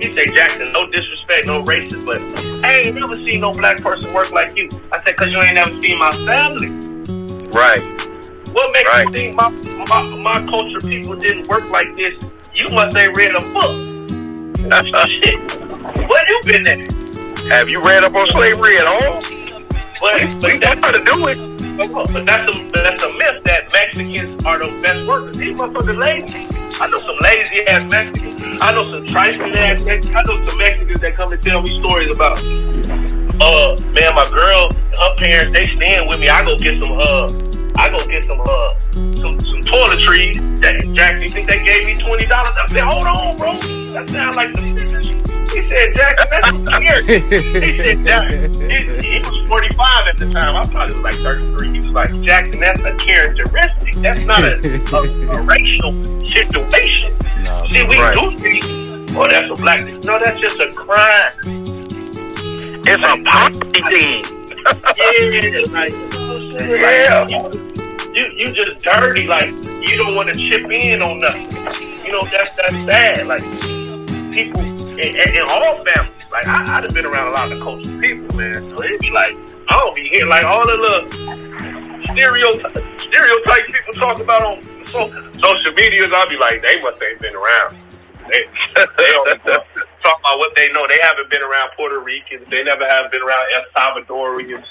He say, Jackson, no disrespect, no racist, but I ain't never seen no black person work like you. I said, because you ain't never seen my family. Right. What makes you think my culture people didn't work like this? You must ain't read a book. Shit. Where you been at? Have you read up on slavery at all? But that's how to do it. But that's a myth that Mexicans are the best workers. These motherfuckers lazy. I know some lazy ass Mexicans. I know some trifling ass Mexicans. I know some Mexicans that come and tell me stories about, man, my girl, her parents, they stand with me. I go get some toiletries. Jack, you think they gave me $20? I said, hold on, bro. That sounds like the. He said, Jackson, that's weird. He said, Jackson, he was 45 at the time. I probably was like 33. He was like, Jackson, that's a characteristic. That's not a racial situation. No, see, we do things. Oh, that's a black thing. No, that's just a crime. It's like, a poverty thing. Yeah. You just dirty. Like, you don't want to chip in on nothing. You know, that's bad. Like, people... In all families, like I'd have been around a lot of cultural people, man. So it'd be like, I don't be here like all the little stereotype people talk about on social medias. I'd be like, they must ain't been around. They don't talk about what they know. They haven't been around Puerto Ricans. They never have been around El Salvadorians,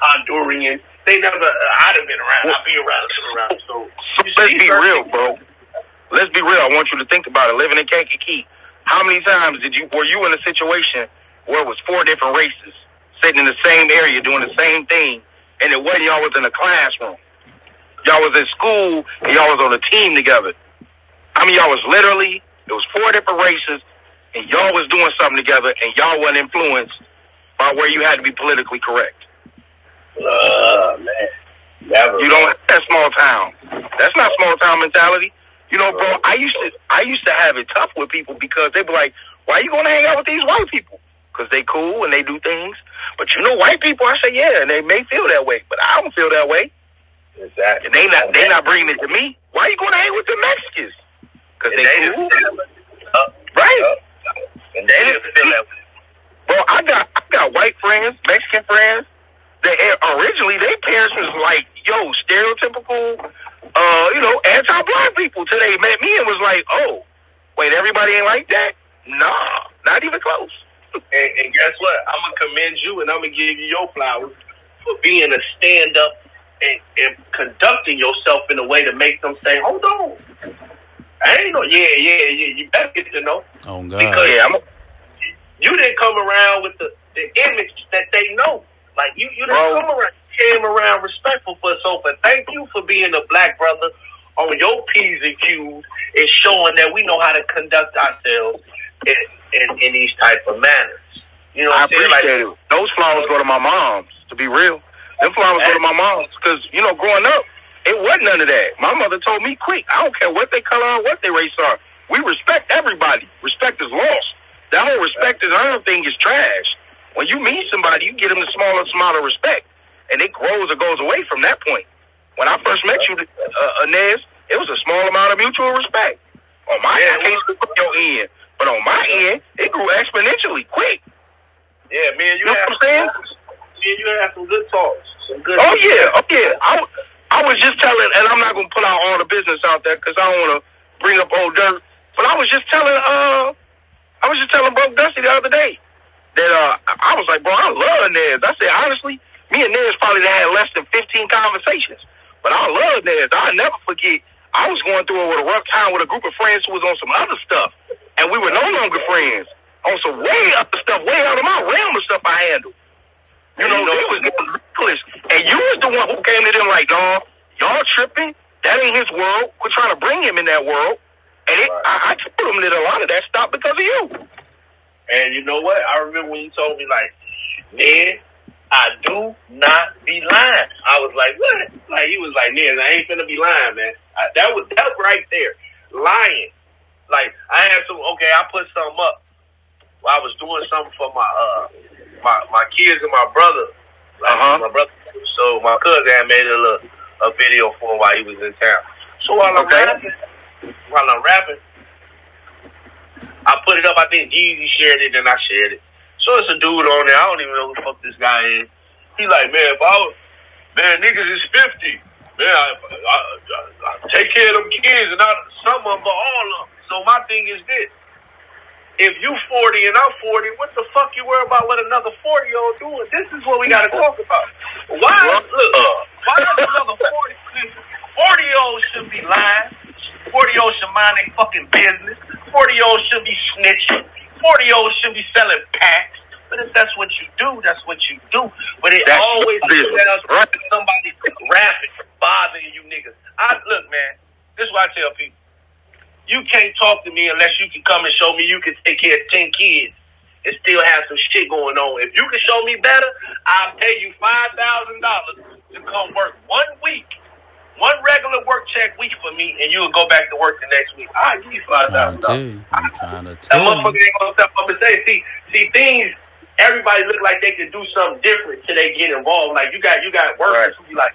Hondurans. They never. I'd have been around. I'd be around. So let's be real, bro. Let's be real. I want you to think about it. Living in Kankakee. How many times were you in a situation where it was 4 different races sitting in the same area doing the same thing, and it wasn't y'all was in a classroom? Y'all was in school, and y'all was on a team together. I mean, y'all was literally, it was 4 different races, and y'all was doing something together, and y'all wasn't influenced by where you had to be politically correct. Man. Never. You don't have that small town. That's not small town mentality. You know, bro, I used to have it tough with people because they'd be like, why are you going to hang out with these white people? Because they cool and they do things. But you know white people, I say, yeah, and they may feel that way, but I don't feel that way. Exactly. And they not bringing it to me. Why are you going to hang with the Mexicans? Because they cool. Right. And they didn't feel that way. Bro, I got white friends, Mexican friends. Originally, their parents was like, yo, stereotypical... you know, anti-black people today met me and was like, oh, wait, everybody ain't like that? Nah, not even close. and guess what? I'm going to commend you and I'm going to give you your flowers for being a stand-up and conducting yourself in a way to make them say, hold on. I ain't know. Yeah. You better get to know. Oh, God. Because you didn't come around with the image that they know. Like, you didn't come around. Came around respectful for us, but thank you for being a black brother on your P's and Q's and showing that we know how to conduct ourselves in these type of manners. You know, what I appreciate it. Those flowers go to my mom's. To be real, them flowers go to my mom's because you know, growing up, it wasn't none of that. My mother told me, "Quick, I don't care what they color are, what their race are. We respect everybody. Respect is lost. That whole respect is earned thing is trash. When you meet somebody, you get them the smallest amount of respect." And it grows or goes away from that point. When I first met you, Inez, it was a small amount of mutual respect. On my end, I can't speak on your end, but on my end, it grew exponentially quick. Yeah, man, you know what I'm saying? Man, you had some good talks. Oh yeah. I was just telling, and I'm not gonna put out all the business out there because I don't want to bring up old dirt. But I was just telling, Bro Dusty the other day that I was like, bro, I love Inez. I said honestly. Me and Niamh probably had less than 15 conversations. But I love Niamh. I'll never forget. I was going through it with a rough time with a group of friends who was on some other stuff. And we were no longer friends. On some way other stuff, way out of my realm of stuff I handled. You know, it was ridiculous. And you was the one who came to them like, no, y'all tripping. That ain't his world. We're trying to bring him in that world. And I told him that a lot of that stopped because of you. And you know what? I remember when you told me, like, Niamh, I do not be lying. I was like, what? Like, he was like, man, I ain't finna be lying, man. That was right there. Lying. Like, I had I put something up. I was doing something for my kids and my brother. Like, my brother. So my cousin had made a video for him while he was in town. So while I'm rapping, I put it up. I think Jeezy shared it, and I shared it. So it's a dude on there. I don't even know who the fuck this guy is. He like, man, if I was, man, niggas is 50. Man, I take care of them kids, and not some of them, but all of them. So my thing is this. If you 40 and I'm 40, what the fuck you worry about what another 40-year-old doing? This is what we got to talk about. Why does another 40-year-old should be lying? 40-year-old should mind their fucking business. 40-year-old should be snitching. 40-year-old should be selling packs. But if that's what you do, that's what you do. But it that's always sounds right. Somebody rapping, bothering you niggas. Look, man, this is what I tell people. You can't talk to me unless you can come and show me you can take care of 10 kids and still have some shit going on. If you can show me better, I'll pay you $5,000 to come work 1 week, one regular work check week for me, and you'll go back to work the next week. I'll give you $5,000. I'm trying to tell you. That motherfucker ain't going to step up and say, see things, everybody look like they can do something different till they get involved. Like, you got workers who be like,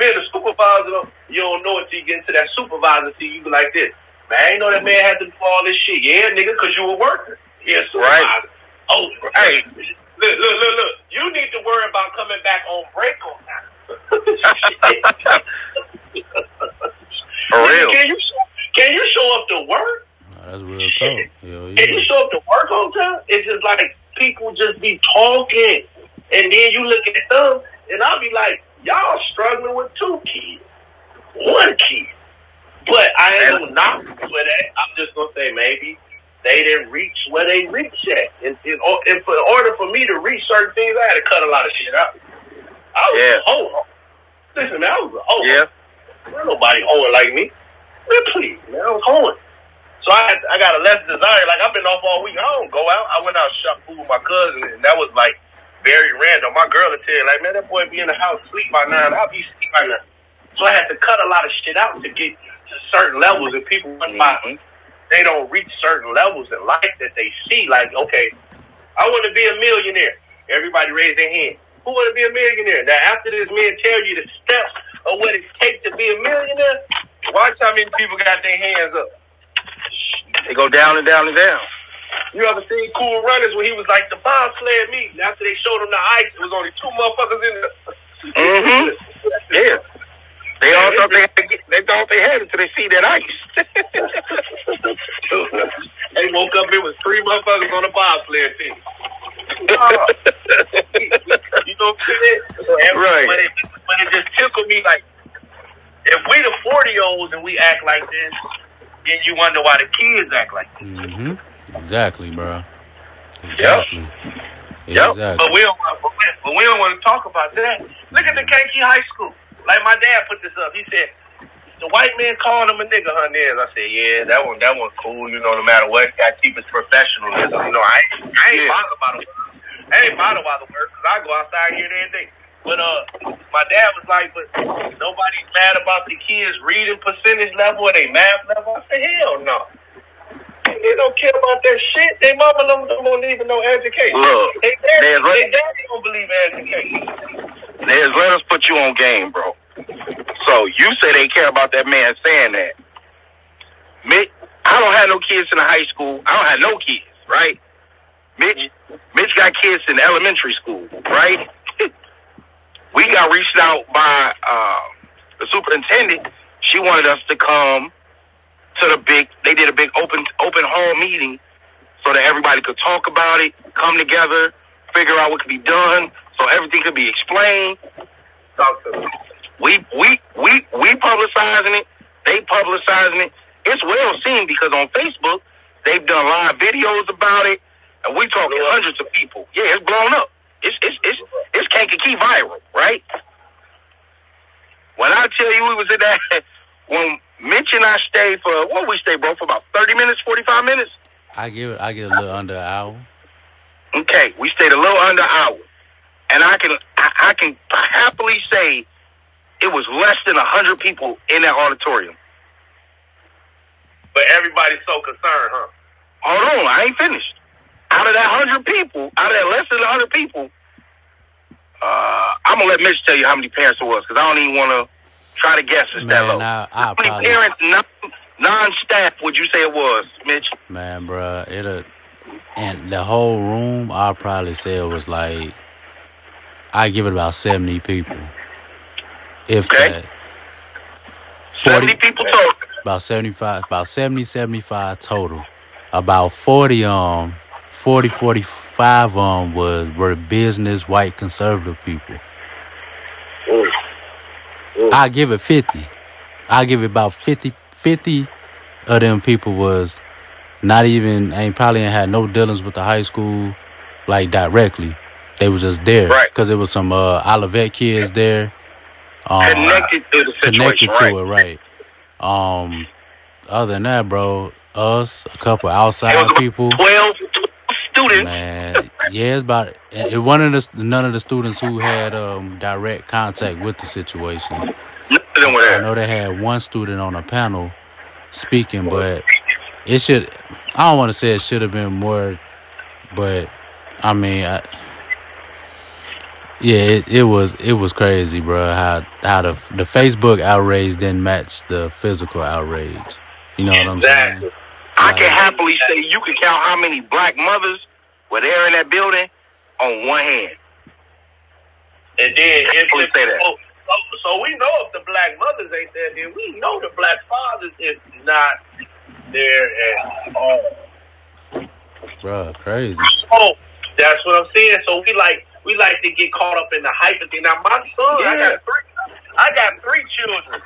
man, the supervisor, you don't know it till you get into that supervisor seat. You be like this. Man, I ain't know that man had to do all this shit. Yeah, nigga, because you were working. Yeah, supervisor. Right. Oh, right. Look. You need to worry about coming back on break on time. For real. Can you show up to work? Nah, that's real talk. Yeah. Can you show up to work on time? It's just like people just be talking. And then you look at them, and I'll be like, y'all struggling with 2 kids. 1 kid. But I ain't gonna knock for that. I'm just gonna say maybe they didn't reach where they reached at. And for, in order for me to reach certain things, I had to cut a lot of shit out. I was a hoe. Listen, man, I was a hoe. Yeah. Ain't nobody hoeing like me. Man, please, man, I was hoeing. So I got a less desire. Like, I've been off all week. I don't go out. I went out and shop food with my cousin, and that was like very random. My girl would tell you, like, man, that boy be in the house sleep by 9. I'll be sleep by 9. So I had to cut a lot of shit out to get to certain levels, and people they don't reach certain levels in life that they see. Like, okay, I want to be a millionaire. Everybody raise their hand. Who want to be a millionaire? Now, after this man tell you the steps of what it takes to be a millionaire, watch how many people got their hands up. They go down and down and down. You ever seen Cool Runners when he was like the bobsled meet? After they showed him the ice, it was only 2 motherfuckers in there. Yeah. They all thought they had it till they see that ice. They woke up, it was 3 motherfuckers on the bobsled team. You know what I'm saying? Right. But it just tickled me, like, if we the 40-year-olds and we act like this, then you wonder why the kids act like this. Mm-hmm. Exactly, bro. Exactly. Yep. Exactly. But we don't want to talk about that. Look at the Kankakee High School. Like, my dad put this up. He said, the white man calling him a nigga, huh, Niamh? I said, yeah, that one cool. You know, no matter what, got to keep his professionalism. You know, I ain't bothered by the word. I ain't bothered by the word because I go outside here every day. But my dad was like, but nobody's mad about the kids' reading percentage level or they math level. I said, hell no. They don't care about that shit. They mama don't believe in no education. Look, they daddy don't believe in education. Let us put you on game, bro. So you say they care about that man saying that. Mitch, I don't have no kids in the high school. I don't have no kids, right? Mitch got kids in elementary school, right? We got reached out by the superintendent. She wanted us to come to they did a big open hall meeting so that everybody could talk about it, come together, figure out what could be done, so everything could be explained. We publicizing it. They publicizing it. It's well seen because on Facebook, they've done live videos about it, and we talking hundreds of people. Yeah, it's blown up. It's Kankakee viral, right? When I tell you we was in that, when Mitch and I stayed for, what we stayed, bro, for about 30 minutes, 45 minutes? I get a little under an hour. Okay, we stayed a little under an hour. And I can happily say it was less than 100 people in that auditorium. But everybody's so concerned, huh? Hold on, I ain't finished. Out of that less than 100 people, I'm going to let Mitch tell you how many parents it was, because I don't even want to try to guess. It's that low. I apologize. How many parents, Non-staff, would you say it was, Mitch? Man, bro, and the whole room, I probably say it was like, I give it about 70 people. If okay. 40, 70 people total. About 70, 75 total. About 45 of them were business, white, conservative people. I give it 50. I give it about 50 of them people was not even, ain't had no dealings with the high school, like, directly. They was just there. Right. Because it was some Olivet kids there. Connected to the situation, Connected to it, right. Other than that, bro, us, a couple outside people. 12 students. Man, yeah, it's about it. None of the students who had direct contact with the situation. I know they had one student on a panel speaking, but it should, I don't want to say it should have been more, but I mean, it was crazy, bro. How the Facebook outrage didn't match the physical outrage. You know what I'm saying? Exactly. I can happily say you can count how many black mothers were there in that building on one hand. And then happily say that. So we know if the black mothers ain't there, then we know the black fathers is not there at all. Bro, crazy. Oh, that's what I'm saying. So we like to get caught up in the hype thing. Now my son, yeah. I got three children.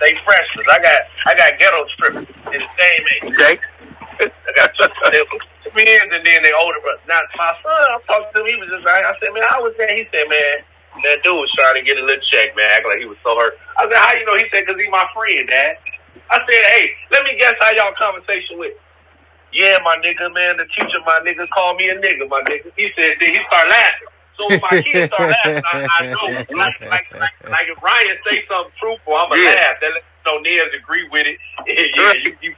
They freshmen. I got ghetto strippers. It's the same age. Okay. I got two friends and then they older brothers. Now my son, I talked to him. He was just like, I said, man, I was there. He said, man, that dude was trying to get a little check, man, acting like he was so hurt. I said, how you know? He said, because he's my friend, Dad. I said, hey, let me guess how y'all conversation went. Yeah, my nigga, man, the teacher, my nigga, called me a nigga, my nigga. He said, then he started laughing. So if my kids start laughing, I know. Like if Ryan say something truthful, I'm going to laugh. That lets you know Niamh agree with it. Yeah, you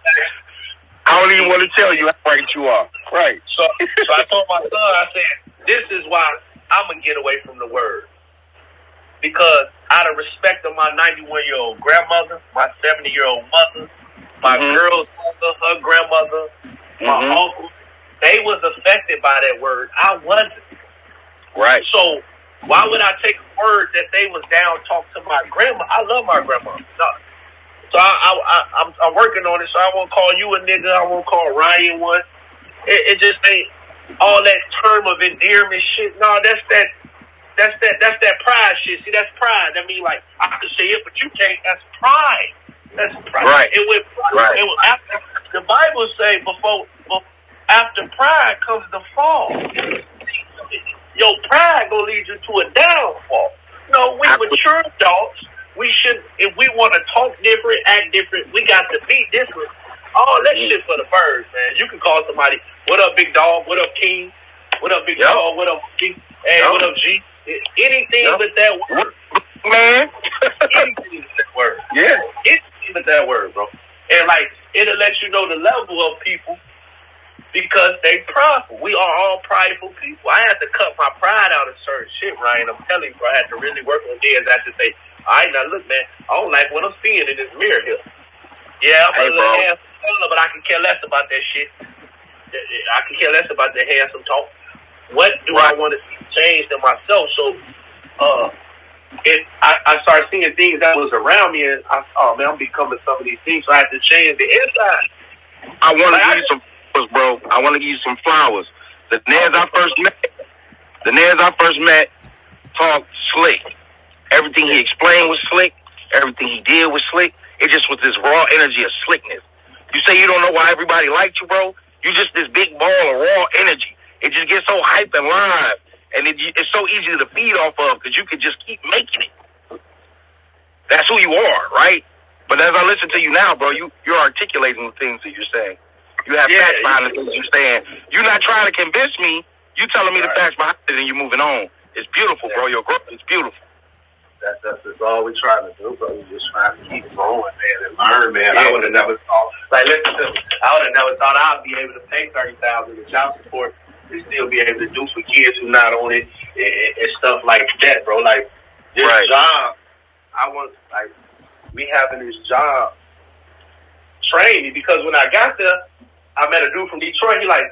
I don't even want to tell you how right you are. Right. So I told my son, I said, this is why I'm going to get away from the word. Because out of respect of my 91-year-old grandmother, my 70-year-old mother, my girl's mother, her grandmother, my uncle, they was affected by that word. I wasn't. Right. So why would I take a word that they was down, talk to my grandma? I love my grandma. No. So I'm working on it. So I won't call you a nigga. I won't call Ryan one. It just ain't all that term of endearment shit. No, that's that pride shit. See, that's pride. I mean, like, I can say it, but you can't. That's pride. That's pride. Right. It was after, the Bible say before after pride comes the fall. Your pride gonna lead you to a downfall. No, we mature adults. We should, if we want to talk different, act different, we got to be different. All that shit for the birds, man. You can call somebody, what up, big dog? What up, King? What up, big dog? What up, King? Hey, what up, G? Anything but that word, man. Anything but that word. Yeah. Anything but that word, bro. And like, it'll let you know the level of people because they prideful. We are all prideful people. I had to cut my pride out of certain shit, Ryan. I'm telling you, bro, I had to really work on this. I had to say, all right, now look, man, I don't like what I'm seeing in this mirror here. Yeah, I'm a little handsome fella, but I can care less about that shit. I can care less about the handsome talk. What do I want to see changed in myself? So, I started seeing things that was around me, and I'm becoming some of these things. So I had to change the inside. I want to give you some flowers, bro. I want to give you some flowers. The Niamh I first met talked slick. Everything he explained was slick. Everything he did was slick. It just was this raw energy of slickness. You say you don't know why everybody liked you, bro. You just this big ball of raw energy. It just gets so hype and live, and it's so easy to feed off of because you can just keep making it. That's who you are, right? But as I listen to you now, bro, you're articulating the things that you're saying. You have facts behind the things you're saying. You're not trying to convince me. You're telling me the facts behind it, and you're moving on. It's beautiful, bro. Your growth is beautiful. That's all we trying to do, bro. We just trying to keep going, man, and learn, man. I would have never thought. Like, listen to me. I would have never thought I'd be able to pay $30,000 in child support and still be able to do for kids who not on it and stuff like that, bro. Like, this job, we having this job trained me, because when I got there, I met a dude from Detroit. He like,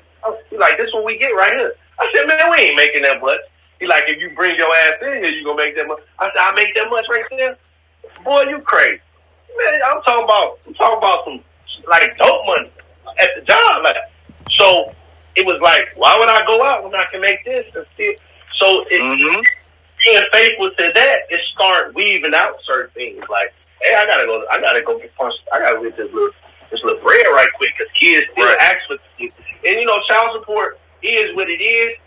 this is what we get right here. I said, man, we ain't making that much. He like, if you bring your ass in here, you gonna make that much. I said, I make that much right there? Boy, you crazy. Man, I'm talking about some, like, dope money at the job. Like, so it was like, why would I go out when I can make this? And still, so it, mm-hmm. being faithful to that, it start weaving out certain things. Like, hey, I gotta go get punched. I gotta get this little bread right quick, because kids still right. ask for things. And you know, child support is what it is.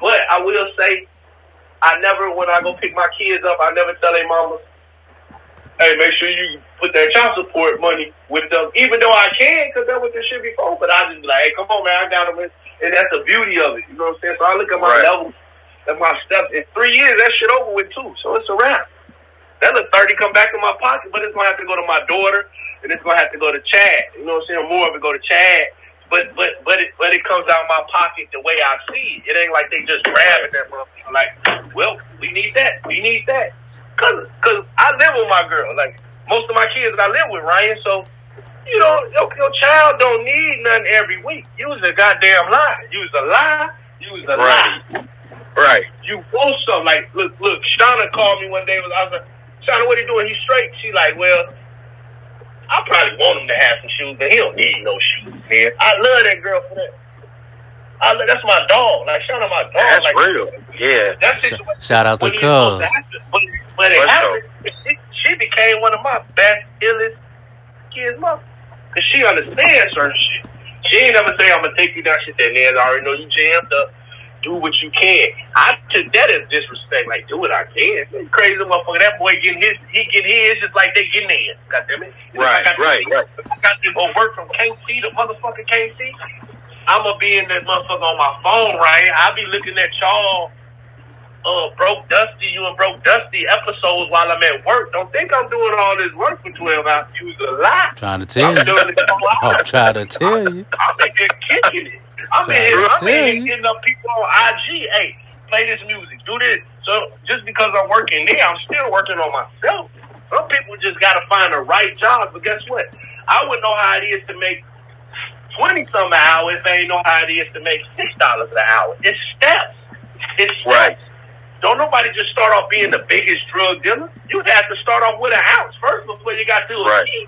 But I will say, I never, when I go pick my kids up, I never tell their mama, hey, make sure you put their child support money with them, even though I can, because that was the shit before. But I just be like, hey, come on, man, I got them. And that's the beauty of it. You know what I'm saying? So I look at my right. level and my steps. In 3 years, that shit over with, too. So it's a wrap. That little 30 come back in my pocket, but it's going to have to go to my daughter, and it's going to have to go to Chad. You know what I'm saying? More of it go to Chad. But it comes out of my pocket the way I see it. It ain't like they just grabbing that motherfucker. Like, well, we need that. Cause I live with my girl. Like, most of my kids I live with, Ryan. So, you know, your child don't need nothing every week. Use a goddamn lie. Use a lie. Right. You want something. Like, look, Shauna called me one day. I was like, Shauna, what he doing? He's straight. She like, well, I probably want him to have some shoes, but he don't need no shoes, man. I love that girl for that. That's my dog. Like, shout out my dog. That's like, real. Yeah. That's shout out to Cubs. But it happened. She became one of my best, illest kids' mother. Because she understands certain shit. She ain't never say, I'm going to take you down. She said, man, I already know you jammed up. Do what you can. I took that as disrespect. Like, do what I can. That's crazy motherfucker. That boy getting his just like they getting his. God damn it. Right. I got to go work from KC to motherfucking KC. I'm going to be in that motherfucker on my phone, right? I'll be looking at y'all broke dusty episodes while I'm at work. Don't think I'm doing all this work for 12 hours. You a lie. I'm trying to tell you. I'm kicking it. I'm in here getting up people on IG. Hey, play this music, do this. So just because I'm working there, I'm still working on myself. Some people just got to find the right job. But guess what? I wouldn't know how it is to make 20-something an hour if I ain't know how it is to make $6 an hour. It's steps. Right. Don't nobody just start off being the biggest drug dealer. You have to start off with a house first before you got to a key.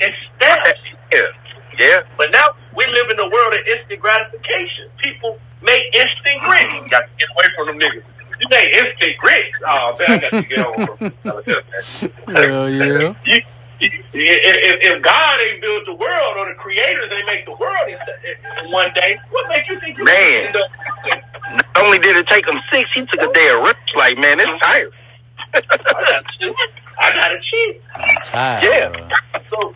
It's steps. Yeah. But now we live in the world of instant gratification. People make instant grits. You got to get away from them niggas. You make instant grits. Oh, man, I got to get over from them. Hell yeah. If God ain't built the world, or the creators ain't make the world in one day, what makes you think you're going to end up? Not only did it take him 6, he took a day of rest. Like, man, it's tired. I got to cheat. I'm tired. Yeah. So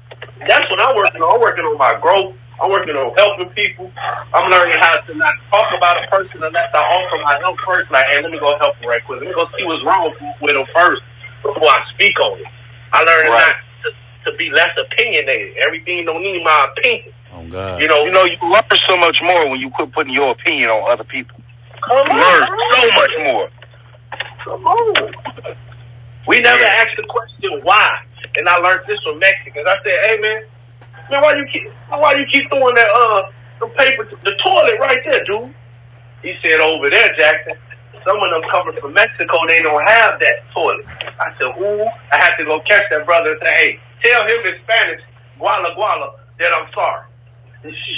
that's what I'm working on. I'm working on my growth. I'm working on helping people. I'm learning how to not talk about a person unless I offer my help first. Like, hey, let me go help him right quick. Let me go see what's wrong with him first before I speak on it. I learned not to be less opinionated. Everything don't need my opinion. Oh, God. You know, you learn so much more when you quit putting your opinion on other people. Learn so much more. Come on. We never asked the question why, and I learned this from Mexicans. I said, "Hey, man, why you keep throwing that the paper to the toilet right there, dude?" He said, "Over there, Jackson. Some of them coming from Mexico, they don't have that toilet." I said, "Ooh, I have to go catch that brother and say, hey, tell him in Spanish, guala guala, that I'm sorry."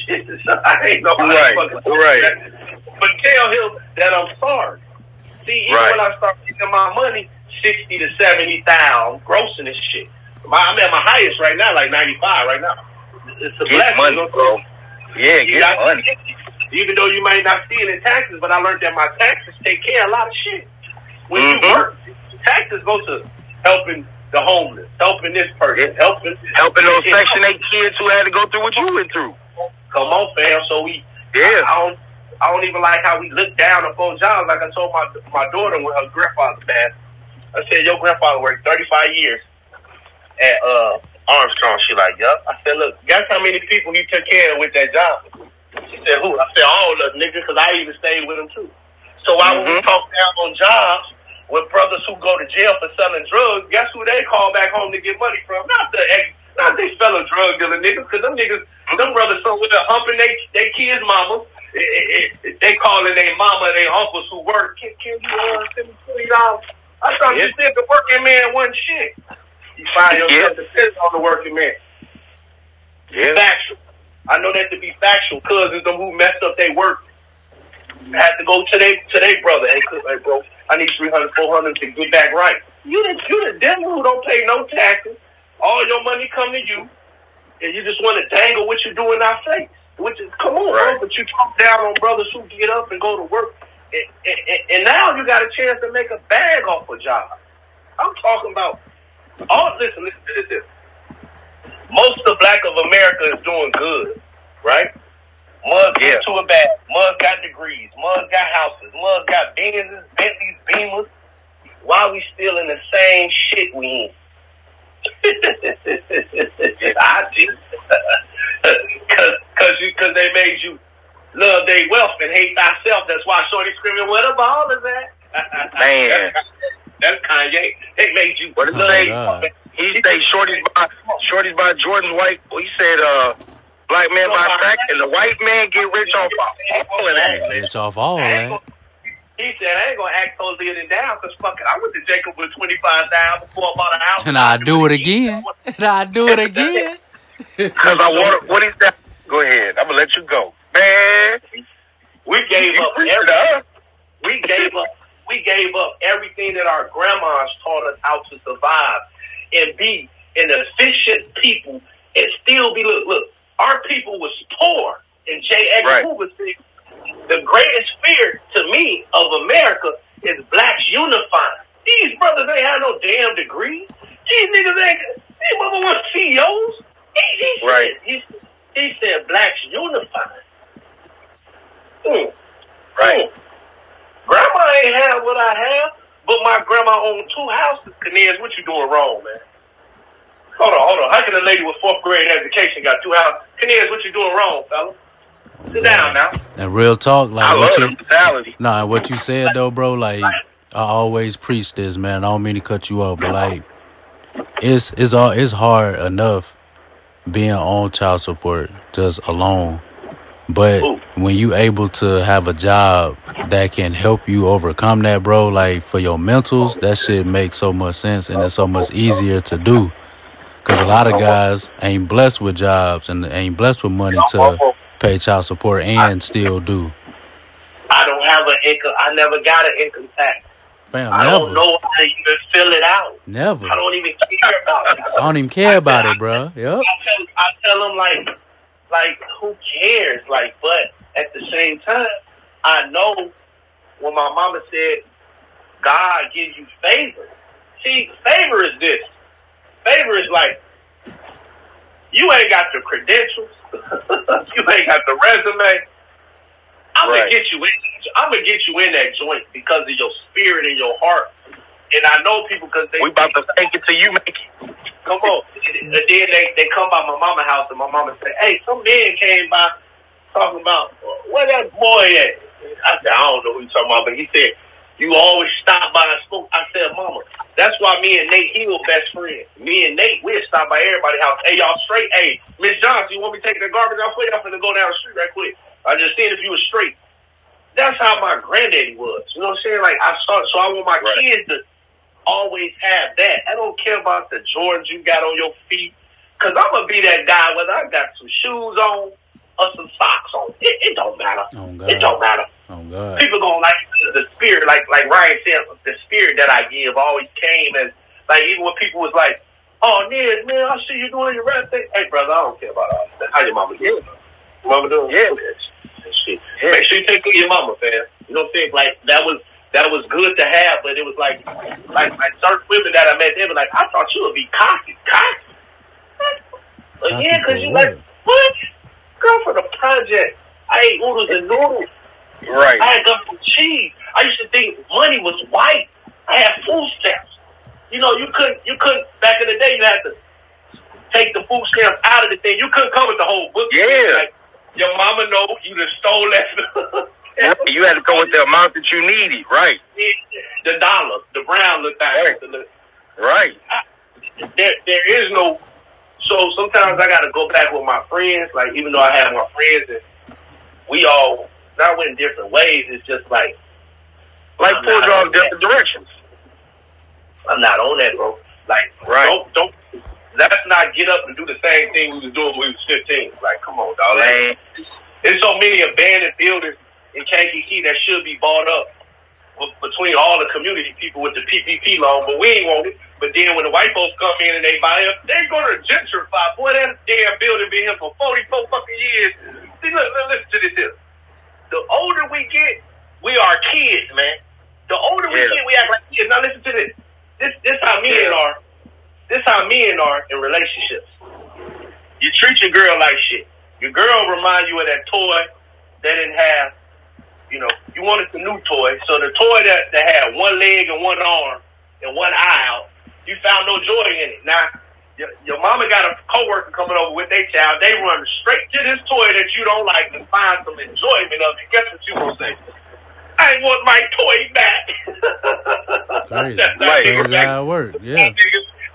Shit, I ain't no right. But tell him that I'm sorry. See, even when I start getting my money, 60 to 70,000 grossing this shit. I'm at my highest right now, like 95 right now. It's a blessing, money, bro. Yeah, get money. Even though you might not see it in taxes, but I learned that my taxes take care of a lot of shit. When you work, taxes go to helping the homeless, helping this person, helping those Section 8 kids who had to go through what you went through. Come on, fam. So I don't even like how we look down upon jobs. Like I told my daughter when her grandfather passed, I said, your grandfather worked 35 years at Armstrong. She like, yup. I said, look, guess how many people you took care of with that job? She said, who? I said, all of us, niggas, because I even stayed with them, too. So why would we talk down on jobs with brothers who go to jail for selling drugs? Guess who they call back home to get money from? Not the ex Not this fellow drug dealer niggas, because them niggas, them brothers somewhere humping they kids' mamas. They calling their mama, their uncles who work. Can you send me $20? I thought you said the working man wasn't shit. You find yourself dependent on the working man. Yeah. Factual. I know that to be factual. Cousins them who messed up their work had to go to their brother. Hey, bro, I need $300, $400 to get back right. You the devil who don't pay no taxes. All your money come to you, and you just want to dangle what you do in our face. Which is, come on, right, bro, but you talk down on brothers who get up and go to work. And now you got a chance to make a bag off a job. I'm talking about, listen to this. Most of the black of America is doing good, right? Muggs went to a bag. Muggs got degrees. Muggs got houses. Muggs got Benzes, Bentleys, Beamers. Why we still in the same shit we in? I just, cause they made you love their wealth and hate thyself. That's why Shorty screaming, "Where the ball is at?" Man, that's Kanye. They made you love. He say Shorty's by Jordan White. He said, "Black man by Shaq, and the white man get rich off all of that." Rich off all that. He said, I ain't going to act totally in and down because fuck it. I went to Jacob with $25 before I bought an house. And I do it again. Because I want to, what is that? Go ahead. I'm going to let you go. Man, we gave up everything. We gave up everything that our grandmas taught us how to survive and be an efficient people and still be, look, our people was poor. And J. Edgar Hoover said, the greatest fear to me of America is blacks unifying. These brothers ain't had no damn degree. These niggas ain't, these motherfuckers CEOs. He said blacks unifying. Grandma ain't had what I have, but my grandma owned 2 houses. Niamh, what you doing wrong, man? Hold on. How can a lady with 4th grade education got 2 houses? Niamh, what you doing wrong, fella? Sit down now. And real talk, like what you said though, bro. Like I always preach this, man. I don't mean to cut you off, but like it's hard enough being on child support just alone. But when you able to have a job that can help you overcome that, bro, like for your mentals, that shit makes so much sense and it's so much easier to do. Because a lot of guys ain't blessed with jobs and ain't blessed with money to pay child support and still do. I don't have an income. I never got an income tax. Fam, don't know how to even fill it out. Never. I don't even care about it. I don't even care about it, bro. Yep. I tell them like who cares? Like, but at the same time, I know when my mama said, "God gives you favor." See, favor is this. Favor is like you ain't got the credentials. You ain't got the resume. I'm gonna get you in that joint because of your spirit and your heart. And I know people because we about to take it till you make it. Come on. And then they come by my mama's house and my mama said, "Hey, some man came by talking about where that boy at." I said, "I don't know who you talking about," but he said, "You always stop by and smoke." I said, "Mama, that's why me and Nate Hill best friend. Me and Nate, we'll stop by everybody's house. Hey, y'all straight? Hey, Miss Johnson, you want me to take the garbage out for you? I'm finna go down the street right quick. I just seen if you was straight." That's how my granddaddy was. You know what I'm saying? Like, I saw it, so I want my kids to always have that. I don't care about the Jordans you got on your feet, because I'm going to be that guy whether I got some shoes on or some socks on. It don't matter. It don't matter. Oh, God. People gonna like the spirit, like Ryan said, the spirit that I give always came as like even when people was like, "Oh, Niamh, man, I see you doing your rap thing." Hey, brother, I don't care about all that. How your mama doing? Mama doing? Yeah. Make sure you take care of your mama, fam. You know what I'm saying? Like that was good to have, but it was like certain women that I met, they were like, "I thought you would be cocky." But yeah, because you like what? Girl for the project. I ate oodles and noodles. Right. I had gum cheese. I used to think money was white. I had food stamps. You know, you couldn't back in the day. You had to take the food stamps out of the thing. You couldn't come with the whole book. Yeah. Like, your mama know you done stole that. You had to go with the amount that you needed. Right. The dollar, the brown look. Right. There is no So sometimes I got to go back with my friends, like even though I have my friends and we all not went different ways, it's just like pull drawing different directions. I'm not on that, bro. Like, right. Don't. Let's not get up and do the same thing we was doing when we was 15. Like, come on, dog. Like, there's so many abandoned buildings in Kankakee that should be bought up between all the community people with the PPP loan, but we ain't want it. But then when the white folks come in and they buy it, they're going to gentrify. Boy, that damn building been here for 44 fucking years. See, look, listen to this here. The older we get, we are kids, man. The older we get, we act like kids. Now listen to this. This how men are. This how men are in relationships. You treat your girl like shit. Your girl remind you of that toy they didn't have. You know, you wanted the new toy. So the toy that had one leg and one arm and one eye out, you found no joy in it. Now, your mama got a coworker coming over with their child. They run straight to this toy that you don't like and find some enjoyment of it. Guess what you gonna say? I want my toy back. Crazy. That's how it works. Yeah.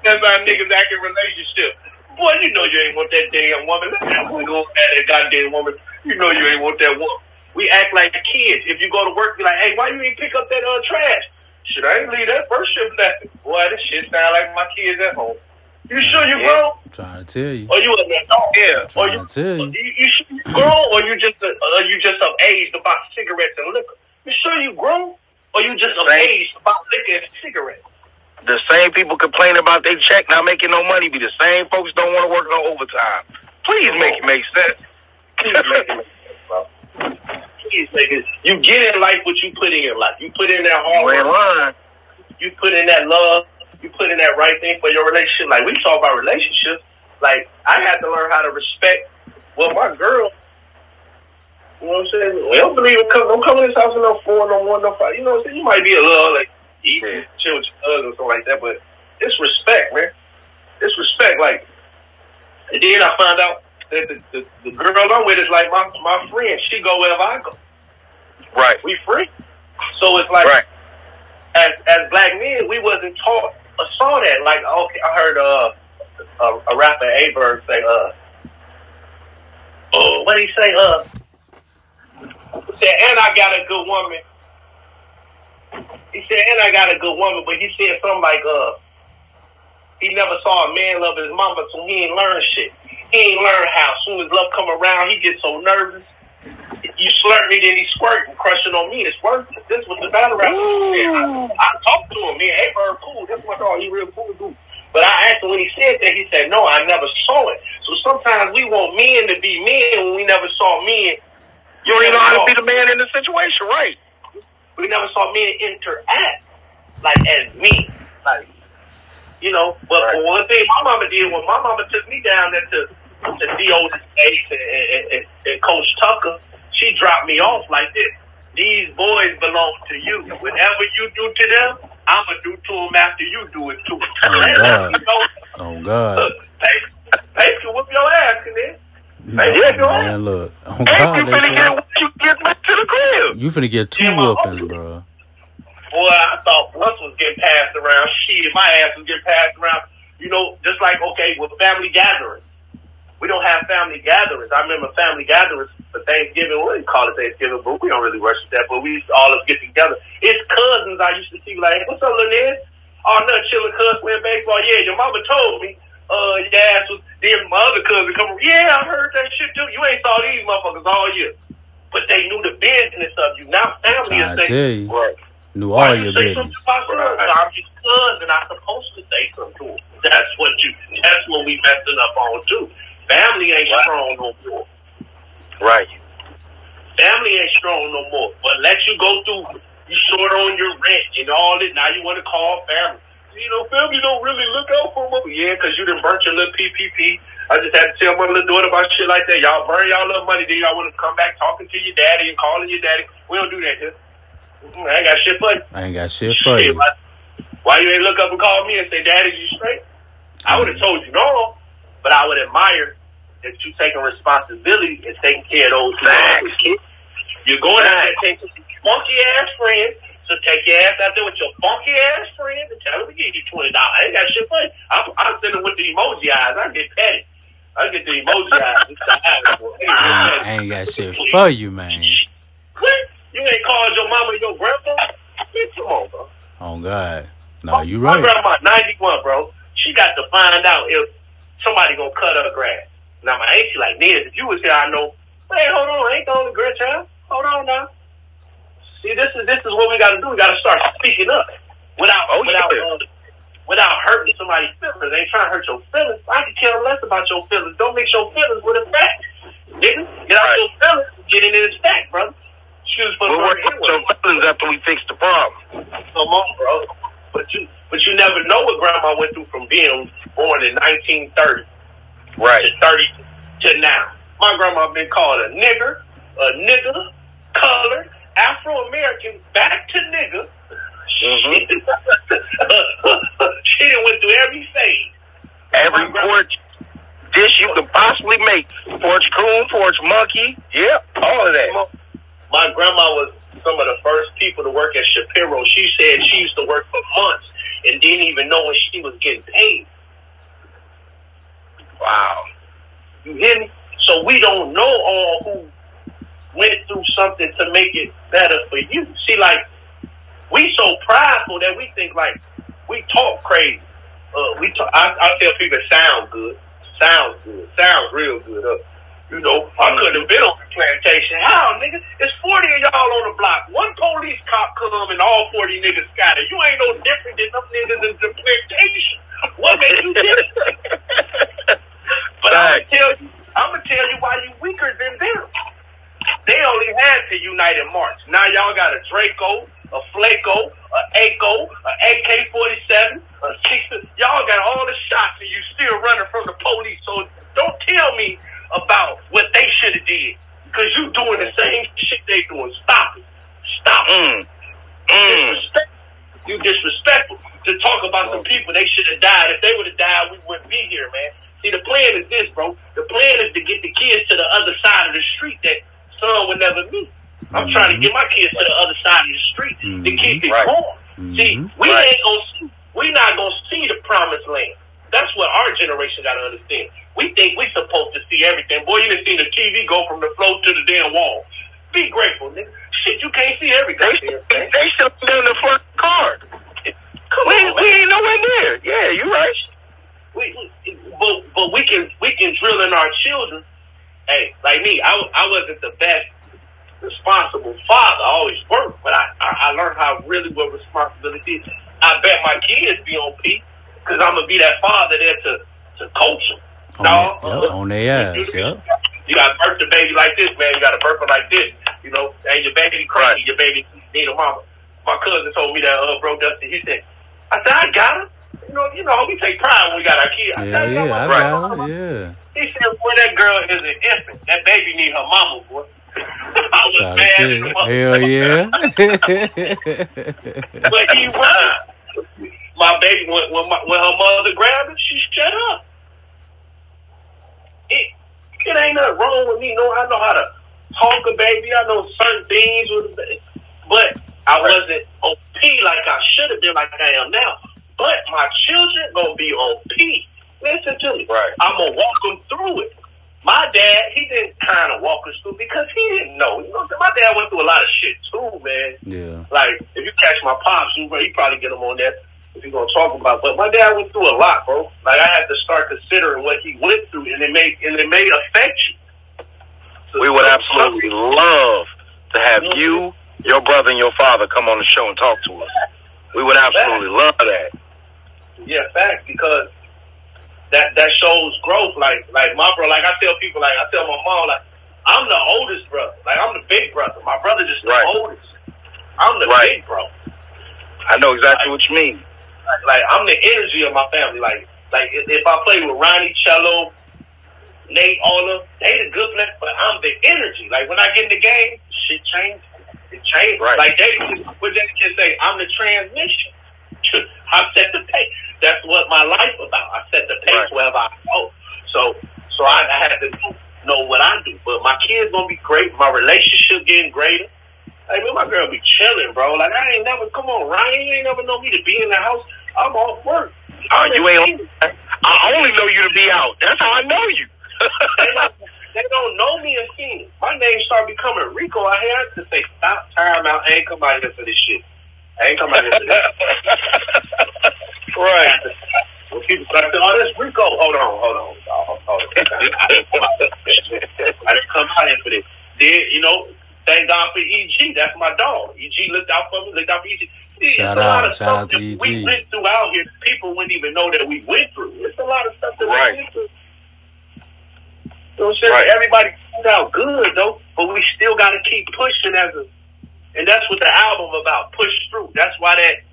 That's how niggas act in relationship. Boy, you know you ain't want that damn woman. Let that woman go at that goddamn woman. You know you ain't want that woman. We act like kids. If you go to work, be like, hey, why you ain't pick up that trash? Shit, I ain't leave that first shift nothing. Boy, this shit sound like my kids at home. You sure you grown? I'm trying to tell you. Or you an adult? Yeah. Trying to tell you. You sure you grown? Or you just of age to buy cigarettes and liquor? You sure you grown? Or you just of age to buy liquor and cigarettes? The same people complaining about their check not making no money be the same folks don't want to work no overtime. Please make it make sense. Please make it make sense, bro. Please make it. You get in life what you put in your life. You put in that hard work. You put in that love. You put in that right thing for your relationship. Like, we talk about relationships. Like, I had to learn how to respect, well, my girl. You know what I'm saying? Well, don't believe it. Don't come in this house in no 4, no 1, no 5. You know what I'm saying? You might be a little, like, eating, chill with your or something like that, but it's respect, man. It's respect. Like, and then I found out that the girl I'm with is like my friend. She go wherever I go. Right. We free. So it's like, right. As black men, we wasn't taught or saw that. Like, okay, I heard a rapper, A-Bird, say, what did he say? He said, and I got a good woman. He said, and I got a good woman, but he said something like, he never saw a man love his mama, so he ain't learn shit. He ain't learn how. Soon as love come around, he gets so nervous. You slurp me, then he squirt and crush it on me. It's worth it. This was the battle rap. I talked to him, man. Hey, bro, cool. That's what all he real cool dude. But I asked him when he said that, he said, no, I never saw it. So sometimes we want men to be men when we never saw men. You don't even know how to be the man in the situation, right? We never saw men interact like as men, like, you know. But right. One thing my mama did when my mama took me down there to the DO's space and Coach Tucker, she dropped me off like this. These boys belong to you. Whatever you do to them, I'm gonna do to them after you do it too. Oh God! You know? Oh God! They can whoop your ass in there. No, yeah, man, look. Oh, God, you finna get back to the crib. You finna get 2 whoopings, bro. Boy, I thought blunts was getting passed around. Shit, my ass was getting passed around. You know, just like, okay, with family gatherings. We don't have family gatherings. I remember family gatherings for Thanksgiving. We didn't call it Thanksgiving, but we don't really worship that. But we all get together. It's cousins I used to see, like, hey, what's up, little Ned? Oh, nothing, chilling, cuz, playing baseball. Yeah, your mama told me. Your ass was, then my other cousin come over, yeah, I heard that shit too. You ain't saw these motherfuckers all year. But they knew the business of you. Now family is saying, right. Knew all your business. I'm just cousin. I'm supposed to say something to them. That's what we messing up on too. Family ain't strong no more. Right. Family ain't strong no more. But let you go through, you short on your rent and all that. Now you want to call family. You know, family don't really look out for them. Yeah, because you done burnt your little PPP. I just had to tell my little daughter about shit like that. Y'all burn y'all little money, then y'all want to come back talking to your daddy and calling your daddy. We don't do that here. I ain't got shit for you. Why you ain't look up and call me and say, Daddy, you straight? I would have told you no, but I would admire that you taking responsibility and taking care of those kids. You're going out there taking funky ass friends. So take your ass out there with your funky ass friends and tell them to give you $20. I ain't got shit for you. I'm sending with the emoji eyes. I get petty. I get the emoji eyes. I ain't got shit for you, man. What? You ain't called your mama and your grandpa? Bitch, come on, bro. Oh, God. No, you right. My grandma, 91, bro. She got to find out if somebody gonna cut her grass. Now, my auntie like, Niamh, if you was here, I know. Hey, hold on. I ain't the only grandchild. Hold on now. See, this is what we gotta do. We gotta start speaking up without hurting somebody's feelings. They ain't trying to hurt your feelings. I can care less about your feelings. Don't mix your feelings with a fact, nigga. Get out your feelings. Get in this fact, brother. Excuse me. We'll work with your feelings after we fix the problem. Come on, bro. But you never know what grandma went through from being born in 1930, right, to 30 to now. My grandma been called a nigger, color. Afro-American, back to nigga. Mm-hmm. She went through every phase. Every porch dish you could possibly make. Porch coon, porch monkey. Yep, all of that. My grandma was some of the first people to work at Shapiro. She said she used to work for months and didn't even know when she was getting paid. Wow. You hear me? So we don't know all who went through something to make it better for you. See, like, we so prideful that we think, like, we talk crazy. I tell people it sounds good, sounds real good. You know, I couldn't have been on the plantation. How, nigga? It's 40 of y'all on the block. One police cop come and all 40 niggas scatter. You ain't no different than them niggas in the plantation. What made you different? But I'm gonna tell you why you weaker than them. They only had to unite in March. Now y'all got a Draco, a Flaco, a Aco, a AK-47, a 6. Y'all got all the shots and you still running from the police. So don't tell me about what they should have did, because you doing the same shit they doing. Stop it. Stop it. You disrespectful to talk about some people they should have died. If they would have died, we wouldn't be here, man. See, the plan is this, bro. The plan is to get the kids to the other side of the street that son would never meet. I'm trying to get my kids to the other side of the street to keep it going. See, we not gonna see the promised land. That's what our generation gotta understand. We think we supposed to see everything. Boy, you done seen the TV go from the floor to the damn wall. Be grateful, nigga. Shit, you can't see everything. They should have been in the front card. We ain't nowhere near. Yeah, you right. But we can drill in our children. Hey, like me, I wasn't the best responsible father. I always worked, but I learned how really what responsibility is. I bet my kids be on P, because I'm going to be that father there to coach them. On their ass, You got to birth the baby like this, man. You got to birth her like this. You know, ain't your baby crazy. Right. Your baby need a mama. My cousin told me that, bro, Dustin, he said, I got her. You know, we take pride when we got our kids. I got her. He said, boy, that girl is an infant. That baby need her mama, boy. I was mad at her. Hell yeah. But he was. My baby, when her mother grabbed her, she shut up. It ain't nothing wrong with me. No, I know how to talk a baby. I know certain things with a baby. But I wasn't on P like I should have been, like I am now. But my children gonna be on P. Listen to me. Right. I'm going to walk them through it. My dad, he didn't kind of walk us through because he didn't know. You know, my dad went through a lot of shit too, man. Yeah. Like, if you catch my pops, you probably get him on that if you're going to talk about it. But my dad went through a lot, bro. Like, I had to start considering what he went through, and it may affect you. So, we would absolutely love to have you, your brother, and your father come on the show and talk to us. We would absolutely love that. Yeah, fact, because That shows growth, like my bro. Like I tell people, like I tell my mom, like I'm the oldest brother, like I'm the big brother. My brother just the oldest. I'm the big bro. I know exactly what you mean. Like I'm the energy of my family. Like if I play with Ronnie, Cello, Nate, all of them, they the good players, but I'm the energy. Like when I get in the game, shit changes. It changes. Right. Like what they can say, I'm the transmission. I set the pace. That's what my life about. I set the pace wherever I go. So I had to know what I do. But my kids gonna be great. My relationship getting greater. I mean, my girl girl be chilling, bro. Like, I ain't never, come on, Ryan, you ain't never know me to be in the house. I'm off work. You ain't, I only know you to be out. That's how I know you. They don't know me as King. My name start becoming Rico. I had to say, stop, time out. I ain't come out here for this shit. I ain't come out here for this. Right. Well, people start saying, oh, that's Rico. Hold on. I didn't come out here for this. Then, you know, thank God for EG. That's my dog. EG looked out for me, looked out for EG. See, shout out to EG. We went through out here. People wouldn't even know that we went through. It's a lot of stuff that we went through. So right. Everybody turned out good though, but we still got to keep pushing and that's what the album about. Push through. That's why that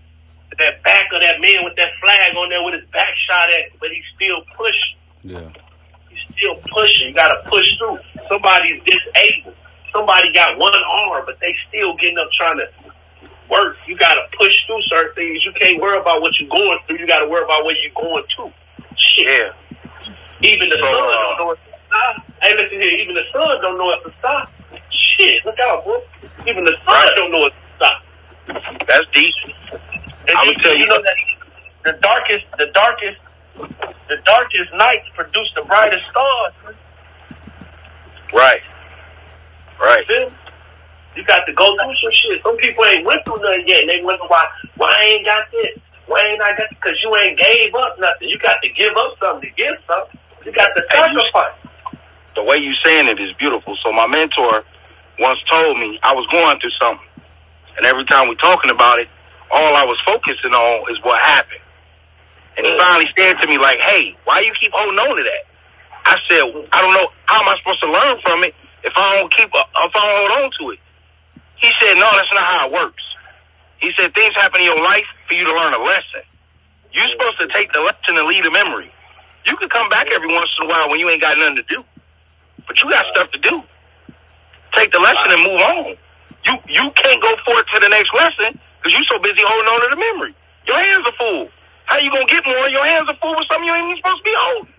back of that man with that flag on there with his back shot at, but he's still pushing. Yeah, he's still pushing. You got to push through. Somebody's disabled. Somebody got one arm, but they still getting up trying to work. You got to push through certain things. You can't worry about what you're going through. You got to worry about where you're going to. Shit. Yeah. Even the sun don't know. Hey, listen here. Even the sun don't know if to stop. Shit, look out, boy. Even the sun don't know if to stop. That's deep. I would tell you that the darkest nights produce the brightest stars. Right. You got to go through some shit. Some people ain't went through nothing yet, and they wonder why I ain't got this, why ain't I got this? Because you ain't gave up nothing. You got to give up something to give something. You got to sacrifice. The way you saying it is beautiful. So my mentor once told me I was going through something. And every time we're talking about it, all I was focusing on is what happened. And he finally said to me, like, hey, why you keep holding on to that? I said, I don't know. How am I supposed to learn from it if I don't hold on to it? He said, no, that's not how it works. He said, things happen in your life for you to learn a lesson. You're supposed to take the lesson and leave the memory. You can come back every once in a while when you ain't got nothing to do. But you got stuff to do. Take the lesson and move on. You can't go forward to the next lesson because you so busy holding on to the memory. Your hands are full. How you going to get more? Your hands are full with something you ain't even supposed to be holding.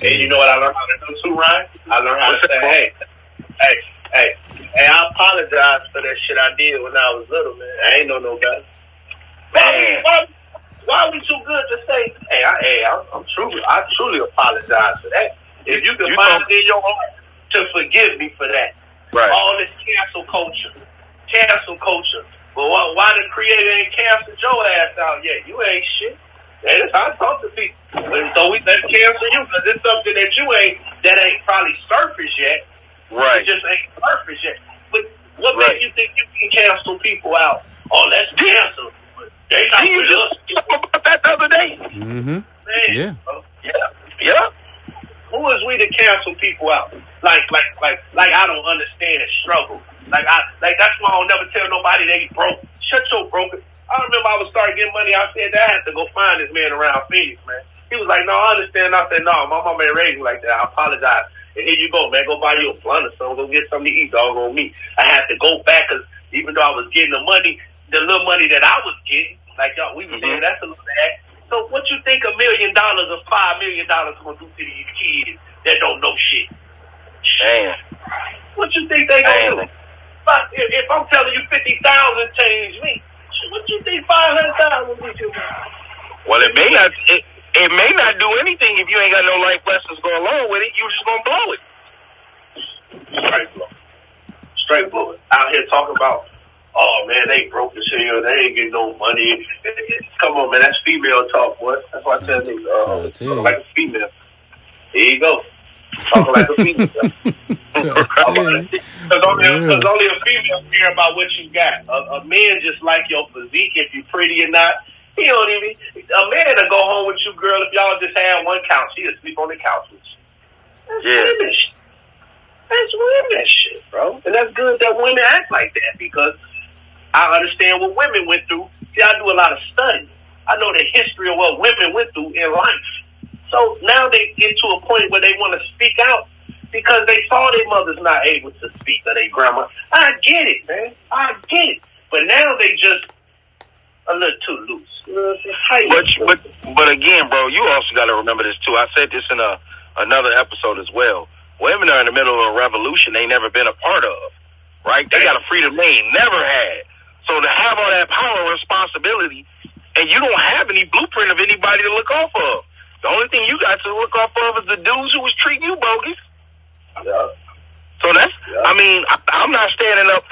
Hey, you know what I learned how to do too, Ryan? I learned how to say, hey, I apologize for that shit I did when I was little, man. I ain't know no better. Man, why are we too good to say, I truly apologize for that. If you can find it in your heart to forgive me for that. Right. All this cancel culture. But why the creator ain't canceled your ass out yet? You ain't shit. That is how I talk to people. So we let cancel you because it's something that you ain't, that ain't probably surfaced yet. Right. It just ain't surfaced yet. But what makes you think you can cancel people out? Oh, let's cancel. They not with us. You talked about that the other day. Mm-hmm. Man, yeah. Yeah. Who is we to cancel people out? Like I don't understand and struggle. Like that's why I don't never tell nobody they broke. Shut your broke. I remember I was starting getting money. I said that I had to go find this man around Phoenix, man. He was like, no, I understand. I said, no, my mom ain't raised me like that. I apologize. And here you go, man. Go buy you a blunt or something. Go get something to eat, dog, on me. I had to go back because even though I was getting the money, the little money that I was getting, like y'all, we was saying, that's a little bad. So what you think $1 million or $5 million gonna do to these kids that don't know shit? Damn. What you think they gonna do? If I'm telling you 50,000 changed me, what you think 500,000 would do? Well, it may not do anything if you ain't got no life lessons going along with it. You just gonna blow it. Straight blow it. Out here talking about, oh man, they broke this here. They ain't getting no money. Come on, man, that's female talk, boy. That's why I tell niggas, talking like a female. There you go. Talking like a female. Because only a female care about what you got. A man just like your physique, if you pretty or not. He don't even. A man will go home with you, girl, if y'all just had one couch. He'll sleep on the couch with you. That's women shit, bro. And that's good that women act like that because I understand what women went through. See, I do a lot of study. I know the history of what women went through in life. So now they get to a point where they want to speak out because they saw their mothers not able to speak or their grandma. I get it, man. I get it. But now they just a little too loose. But again, bro, you also got to remember this too. I said this in another episode as well. Women are in the middle of a revolution they never been a part of. right? They got a freedom they ain't never had. So to have all that power and responsibility, and you don't have any blueprint of anybody to look off of. The only thing you got to look off of is the dudes who was treating you bogus. Yeah. So that's, yeah. I mean, I'm not standing up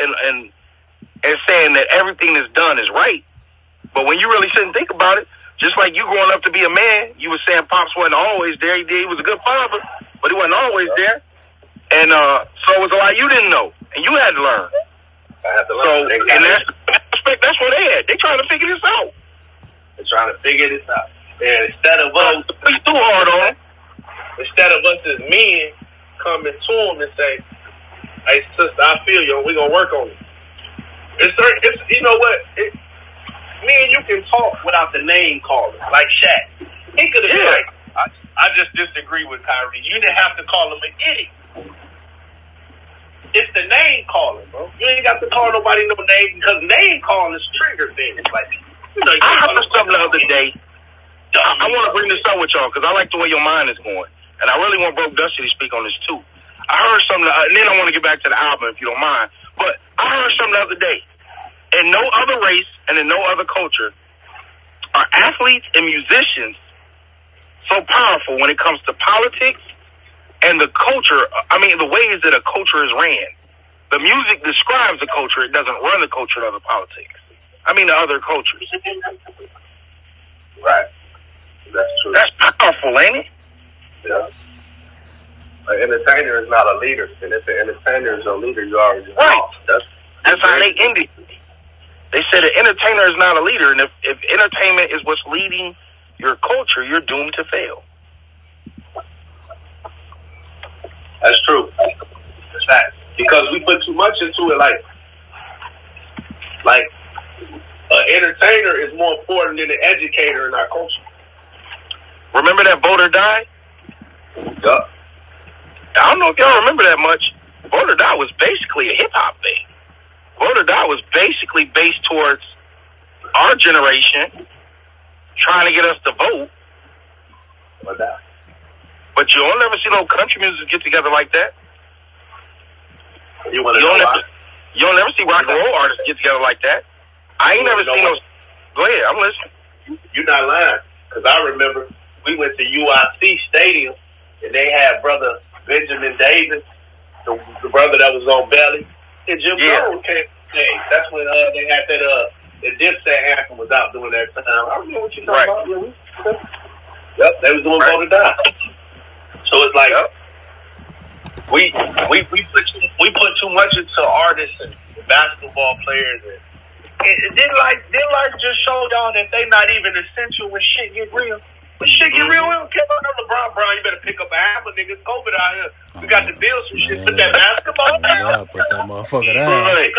and saying that everything that's done is right. But when you really sit and think about it, just like you growing up to be a man, you were saying Pops wasn't always there. He was a good father, but he wasn't always there. And so it was a lot you didn't know, and you had to learn. I had to learn. So, in that respect, that's what they had. They trying to figure this out. And instead of us, we too hard on them. Instead of us as men coming to them and say, "Hey, sister, I feel you. We gonna work on it." It's you know what? Me and you can talk without the name calling, like Shaq. He could have been like, I just disagree with Kyrie. You didn't have to call him an idiot. It's the name calling, bro. You ain't got to call nobody no name, because name calling is trigger things. Like, you know, you I heard something the other day. I want to bring this up with y'all because I like the way your mind is going, and I really want Broke Dusty to speak on this too. I heard something, and then I want to get back to the album if you don't mind. But I heard something the other day. In no other race and in no other culture are athletes and musicians so powerful when it comes to politics and the culture. I mean, the ways that a culture is ran. The music describes the culture. It doesn't run the culture of the politics. I mean, the other cultures. Right. That's true. That's powerful, ain't it? Yeah. An entertainer is not a leader. And if an entertainer is a leader, you already know. Right. That's how they ended. They said an entertainer is not a leader, and if entertainment is what's leading your culture, you're doomed to fail. That's true. That's right. Because we put too much into it. Like an entertainer is more important than an educator in our culture. Remember that Vote or Die? Yeah. I don't know if y'all remember that much. Vote or Die was basically a hip-hop thing. Vote or Die was basically based towards our generation trying to get us to vote. But you don't ever see no country music get together like that. You don't ever see rock and roll artists get together like that. I ain't never seen no... Go ahead, I'm listening. You're not lying, because I remember we went to UIC Stadium, and they had brother Benjamin Davis, the brother that was on Belly, and Jim Brown came to the stage. That's when they had that the Dipset anthem was out doing that time. I don't know what you're talking about. Yep, they was doing Vote or Die. So it's like we put too much into artists and basketball players, and didn't just show y'all that they not even essential when shit get real. When shit get real, we don't care about no LeBron, Brown. You better pick up an apple, niggas. COVID out here. We got to build some shit. Put that basketball down. Yeah, put that motherfucker down. Right.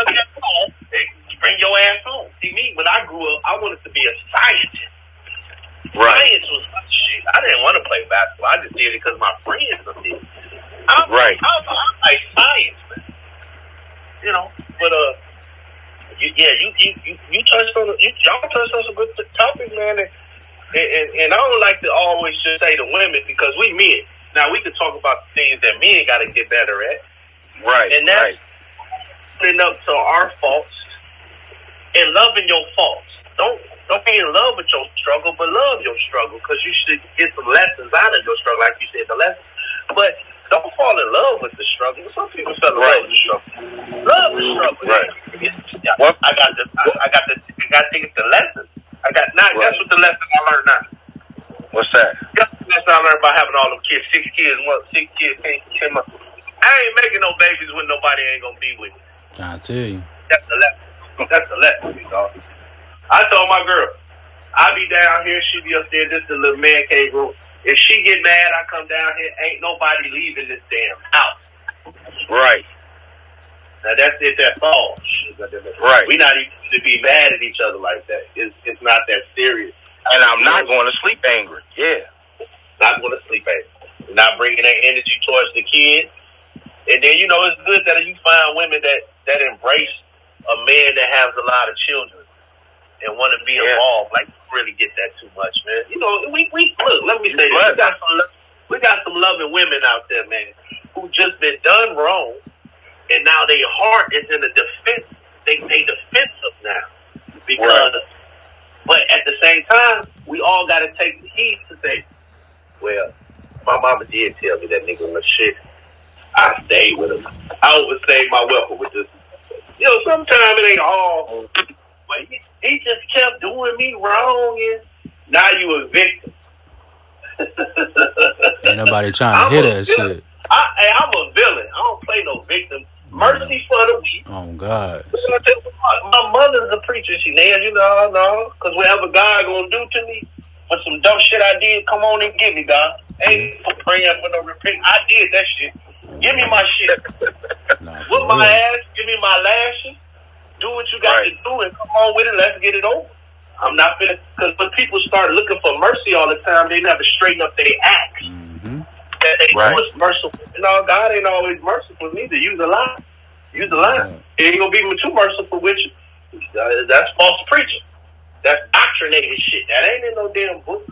Bring your ass home. See me, when I grew up, I wanted to be a scientist. Right. Science was my shit. I didn't want to play basketball. I just did it because my friends did it. I'm like science, man. You know, but you touched on y'all touched on some good topics, man. And I don't like to always just say to women, because we men. Now, we can talk about the things that men got to get better at. Right. And that's putting up to our faults and loving your faults. Don't be in love with your struggle, but love your struggle, because you should get some lessons out of your struggle, like you said, the lessons. But don't fall in love with the struggle. Some people fell in love with the struggle. Love the struggle. Right. Yeah. I got to get the lessons. That's what the lesson I learned now. What's that? That's the lesson I learned by having all them kids. 6 kids, 10 months. I ain't making no babies when nobody ain't gonna be with me. I tell you. That's the lesson, you know. I told my girl, I be down here, she be up there, this is the little man cave room. If she get mad, I come down here, ain't nobody leaving this damn house. Right. Now that's it, that falls. Right. We not even to be mad at each other like that. It's not that serious. And I'm not going to sleep angry. Yeah. Not going to sleep angry. Not bringing that energy towards the kids. And then, you know, it's good that you find women that embrace a man that has a lot of children and want to be involved. Like, you really get that too much, man. You know, we look, let me say this. We got some loving women out there, man, who just been done wrong. and now their heart is in the defense. They defensive now because. Right. But at the same time, we all got to take the heat to say, well, my mama did tell me that nigga was shit. I stayed with him. I overstayed my welcome with this. You know, sometimes it ain't all. But he just kept doing me wrong. And now you a victim. Ain't nobody trying to hear that shit. I'm a villain. I don't play no victim. Mercy for the weak. Oh, God. My mother's a preacher. She nails you, no. Because whatever God going to do to me, for some dumb shit I did, come on and give me, God. Ain't for praying for no repentance. I did that shit. Give me my shit. Whip my ass. Give me my lashes. Do what you got to do and come on with it. Let's get it over. I'm not finna. Because when people start looking for mercy all the time, they never straighten up their acts. Mm-hmm. That they do is merciful. You know, God ain't always merciful either. Use a lie. Right. He ain't going to be too merciful with you. That's false preaching. That's doctrinated shit. That ain't in no damn book.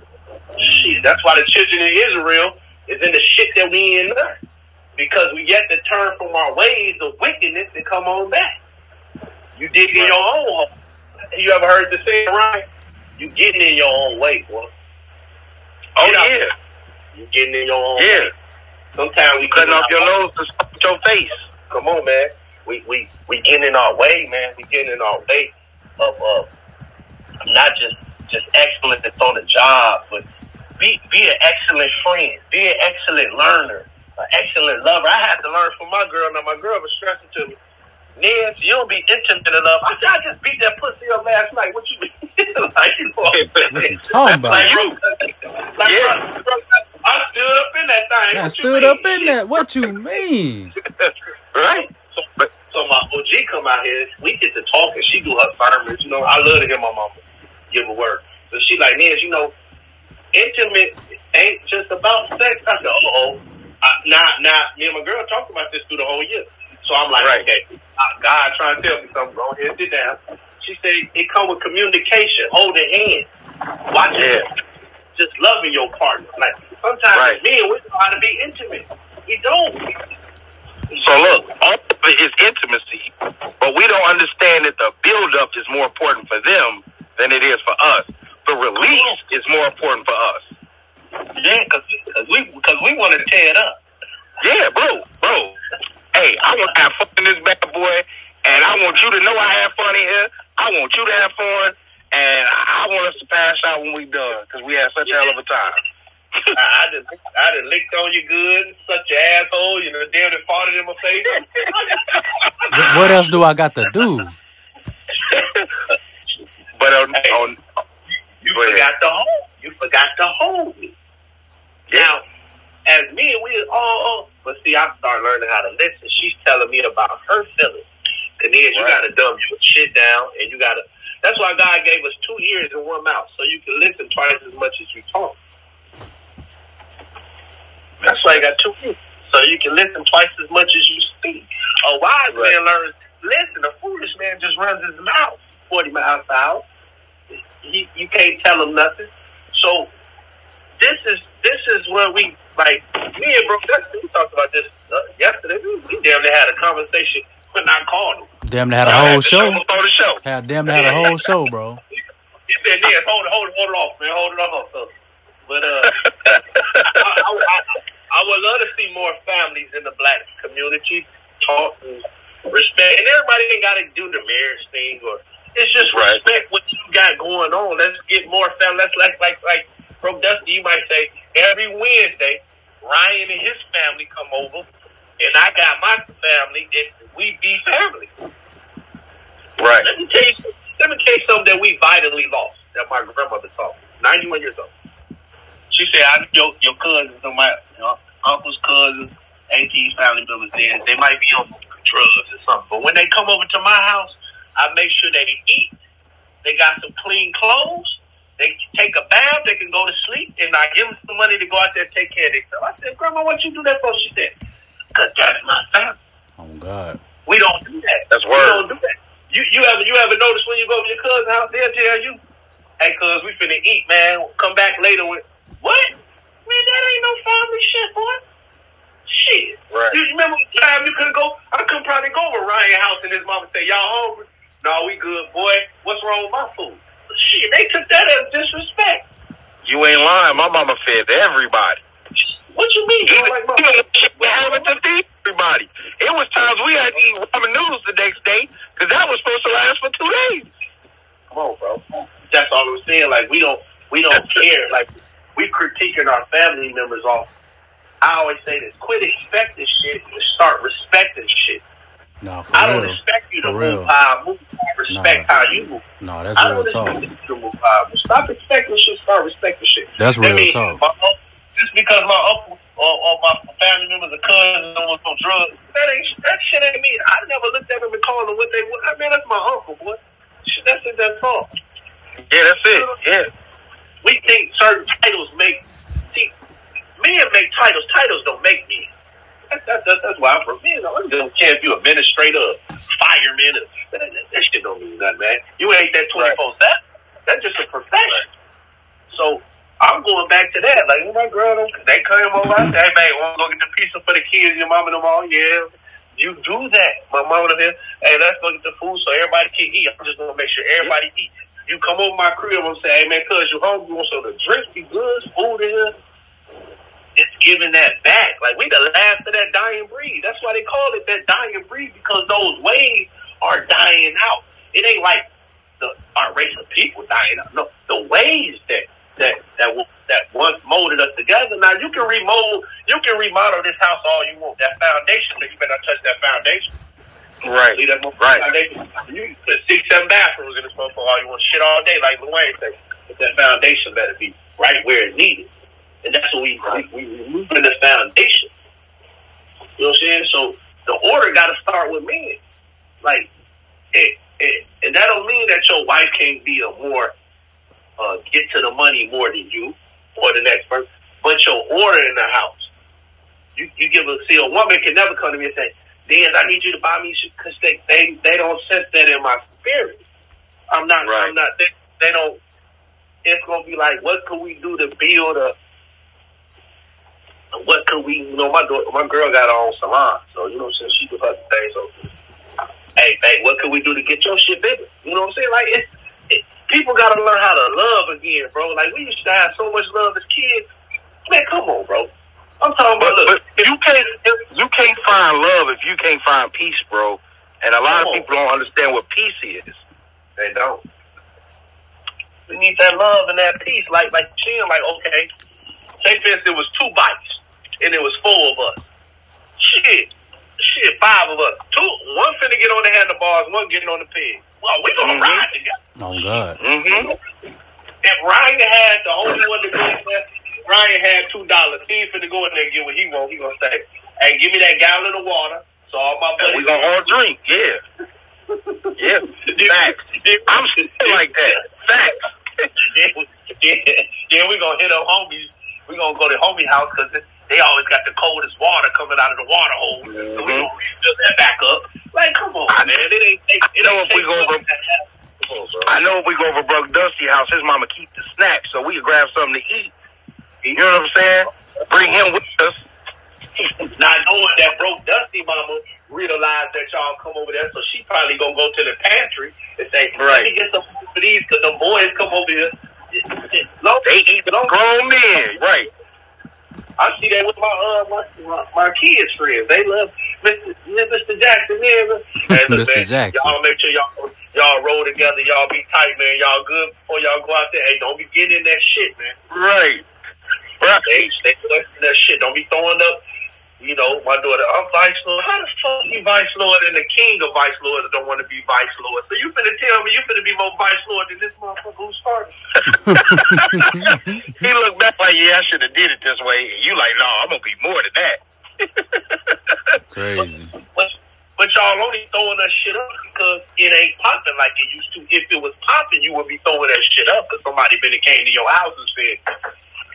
Shit, that's why the children of Israel is in the shit that we in there. Because we yet to turn from our ways of wickedness and come on back. You dig in your own hole. You ever heard the saying, right? You getting in your own way, boy. Oh, yeah. You getting in your own way. Sometimes we cutting off your nose to spit your face. Come on, man. We getting in our way, man. We getting in our way of not just excellence on the job, but be an excellent friend. Be an excellent learner. An excellent lover. I had to learn from my girl. Now, my girl was stressing to me. Niamh, you don't be intimate enough. I said, I just beat that pussy up last night. What you mean? Like, you know, talking about? I stood up in that thing. What you mean? Right? So my OG come out here. We get to talk and she do her sermons. You know, I love to hear my mama give a word. So she like, Niamh, you know, intimate ain't just about sex. I said, me and my girl talked about this through the whole year. So I'm like, okay, God trying to tell me something. Go ahead, sit down. She said, it come with communication, holding hands. Watch it. Just loving your partner. Like, sometimes men, we try to be intimate. We don't. So look, ultimately it's intimacy, but we don't understand that the build-up is more important for them than it is for us. The release is more important for us. Yeah, because we want to tear it up. Yeah, bro. Hey, I want to have fun in this bad boy, and I want you to know I have fun in here. I want you to have fun, and I want us to pass out when we done, because we had such a hell of a time. I just licked on you good, such an asshole, you know, damn it farted in my face. What else do I got to do? But you forgot to hold me. Yeah. Now, as men, we all... But see, I started learning how to listen. She's telling me about her feelings. Kanye, you got to dumb your shit down, and you got to... That's why God gave us 2 ears and 1 mouth, so you can listen twice as much as you talk. That's why you got 2 ears. So you can listen twice as much as you speak. A wise man learns to listen. A foolish man just runs his mouth 40 miles an hour. You can't tell him nothing. So this is where we... Like, me and bro, we talked about this yesterday. We damn near had a conversation when I called him. Damn near had a whole show. Damn near had a whole show, bro. He said, yeah, hold it off, man. Hold it off. So. But I would love to see more families in the black community talk and respect. And everybody ain't got to do the marriage thing. Or it's just respect what you got going on. Let's get more families. Like Bro Dusty, you might say, every Wednesday, Ryan and his family come over, and I got my family, and we be family. Right. Let me tell you something that we vitally lost, that my grandmother taught me, 91 years old. She said, your cousins, and my uncle's cousins, auntie's family members, they might be on drugs or something, but when they come over to my house, I make sure they eat, they got some clean clothes, they take a bath, they can go to sleep, and I give them some money to go out there and take care of themselves. I said, Grandma, what you do that for? She said, because that's my family. Oh, God. We don't do that. That's word. We don't do that. You ever notice when you go to your cousin's house, they'll tell you, hey, cuz, we finna eat, man. Come back later with, what? Man, that ain't no family shit, boy. shit. Right. You remember the time you couldn't go? I couldn't probably go over Ryan's house and his mama say, y'all hungry? No, we good, boy. What's wrong with my food? Shit, they took that as disrespect. You ain't lying. My mama fed everybody. What you mean? You like my mama? We having to feed everybody. It was times we had to eat ramen noodles the next day because that was supposed to last for 2 days. Come on, bro. That's all I'm saying. Like, we don't care. Like, we critiquing our family members off. I always say this. Quit expecting shit and start respecting shit. No, for I don't real. Expect you to for move real. How I move. I respect how you move. No, that's real talk. I don't expect you to move how I move. Stop expecting shit. Start respecting shit. That's real talk. Just because my uncle or my family members or cousins was on drugs, that shit ain't mean. I never looked at them and called them what they were. I mean, that's my uncle, boy. Shit, that's it. That's all. Yeah, that's it. Yeah. We think certain titles make... See, men make titles. Titles don't make men. That's why I'm from men. I don't care if you're administrator, fireman. That shit don't mean nothing, man. You ain't that 24/7. Right. That's just a profession. So... I'm going back to that. Like, my girl, they came over. I said, hey, man, want to go get the pizza for the kids? Your mama and them all? Yeah. You do that. My mama and them, hey, let's go get the food so everybody can eat. I'm just going to make sure everybody eat. You come over my crib and say, hey, man, cuz, you hungry? You want some of the drinks? Be good. Food in here. It's giving that back. Like, we the last of that dying breed. That's why they call it that dying breed, because those ways are dying out. It ain't like our race of people dying out. No, the ways that once molded us together. Now you can remodel this house all you want. That foundation, you better not touch that foundation. Right. Leave that right. Foundation. You put 6-7 bathrooms in this motherfucker all you want. Shit all day, like Luann said. But that foundation better be right where it's needed. And that's what we remove in the foundation. You know what I'm saying? So the order got to start with men. Like, and that don't mean that your wife can't be a more get to the money more than you or the next person, but your order in the house. You give a see a woman can never come to me and say, "Diz, I need you to buy me," because they don't sense that in my spirit. I'm not. Right. I'm not. They don't. It's gonna be like, what could we do to build a? What could we? You know, my girl got her own salon, so you know, since she do her thing, so hey, babe, what could we do to get your shit bigger? You know what I'm saying? Like it's. People got to learn how to love again, bro. Like, we used to have so much love as kids. Man, come on, bro. I'm talking about, look. If you can't find love if you can't find peace, bro. And a lot of people don't understand what peace is. They don't. We need that love and that peace. Like, chill. Like, okay. Say, for instance, there was 2 bites, and it was 4 of us. Shit, 5 of us. 1 finna get on the handlebars, 1 getting on the pig. Well, we gonna ride together. Oh, God. Mm-hmm. If Ryan had the only one to go left, Ryan had $2. He ain't finna go in there and get what he want. He gonna say, hey, give me that gallon of water. So all my buddies... we gonna all drink, yeah. Yeah, facts. I'm still like that. Facts. Then we gonna hit up homies. We gonna go to homie house because they always got the coldest water coming out of the water hole. Mm-hmm. So we gonna refill that back up. Like, come on, man. I know if we go over Brooke Dusty's house, his mama keep the snacks, so we can grab something to eat. You know what I'm saying? Bring him with us. Not knowing that Brooke Dusty mama realized that y'all come over there, so she probably gonna go to the pantry and say, let me get some food for these, because the boys come over here. They eat grown men. Right. I see that with my kids' friends. They love Mr. Jackson. Mr. Jackson. Y'all make sure y'all roll together. Y'all be tight, man. Y'all good before y'all go out there. Hey, don't be getting in that shit, man. Right. They in that shit. Don't be throwing up. You know, my daughter, I'm vice lord. How the fuck you vice lord and the king of vice lords don't want to be vice lord? So you finna tell me you finna be more vice lord than this motherfucker who started? He looked back like, yeah, I should have did it this way. And you like, no, I'm gonna be more than that. Crazy. But y'all only throwing that shit up because it ain't popping like it used to. If it was popping, you would be throwing that shit up because somebody been came to your house and said,